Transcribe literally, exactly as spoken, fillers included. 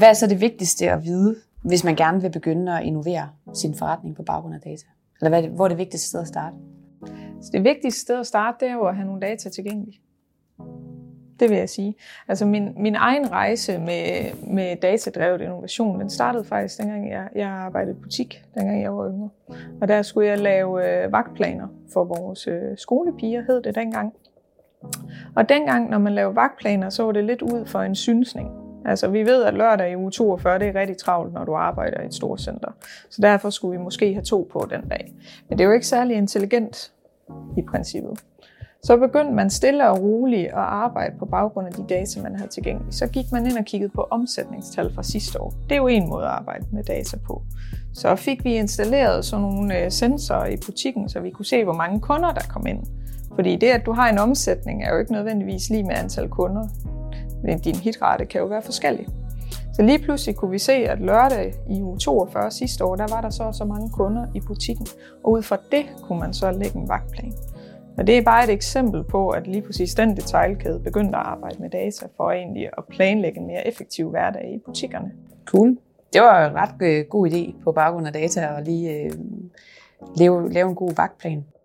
Hvad er så det vigtigste at vide, hvis man gerne vil begynde at innovere sin forretning på baggrund af data? Eller hvad er det, hvor er det vigtigste sted at starte? Så det vigtigste sted at starte, det er jo at have nogle data tilgængelige. Det vil jeg sige. Altså min, min egen rejse med, med datadrevet innovation, den startede faktisk dengang jeg, jeg arbejdede i butik, dengang jeg var yngre. Og der skulle jeg lave øh, vagtplaner for vores øh, skolepiger, hed det dengang. Og dengang, når man lavede vagtplaner, så var det lidt ud for en synsning. Altså vi ved, at lørdag i uge toogfyrre, det er rigtig travlt, når du arbejder i et stort center. Så derfor skulle vi måske have to på den dag. Men det er jo ikke særlig intelligent i princippet. Så begyndte man stille og roligt at arbejde på baggrund af de data, man havde tilgængelige. Så gik man ind og kiggede på omsætningstal fra sidste år. Det er jo en måde at arbejde med data på. Så fik vi installeret sådan nogle sensorer i butikken, så vi kunne se, hvor mange kunder der kom ind. Fordi det, at du har en omsætning, er jo ikke nødvendigvis lige med antal kunder. Men din hitrate kan jo være forskellig. Så lige pludselig kunne vi se, at lørdag i uge toogfyrre sidste år, der var der så og så mange kunder i butikken. Og ud fra det kunne man så lægge en vagtplan. Og det er bare et eksempel på, at lige præcis den detailkæde begyndte at arbejde med data for egentlig at planlægge en mere effektiv hverdag i butikkerne. Cool. Det var en ret god idé på baggrund af data at lige øh, lave, lave en god vagtplan.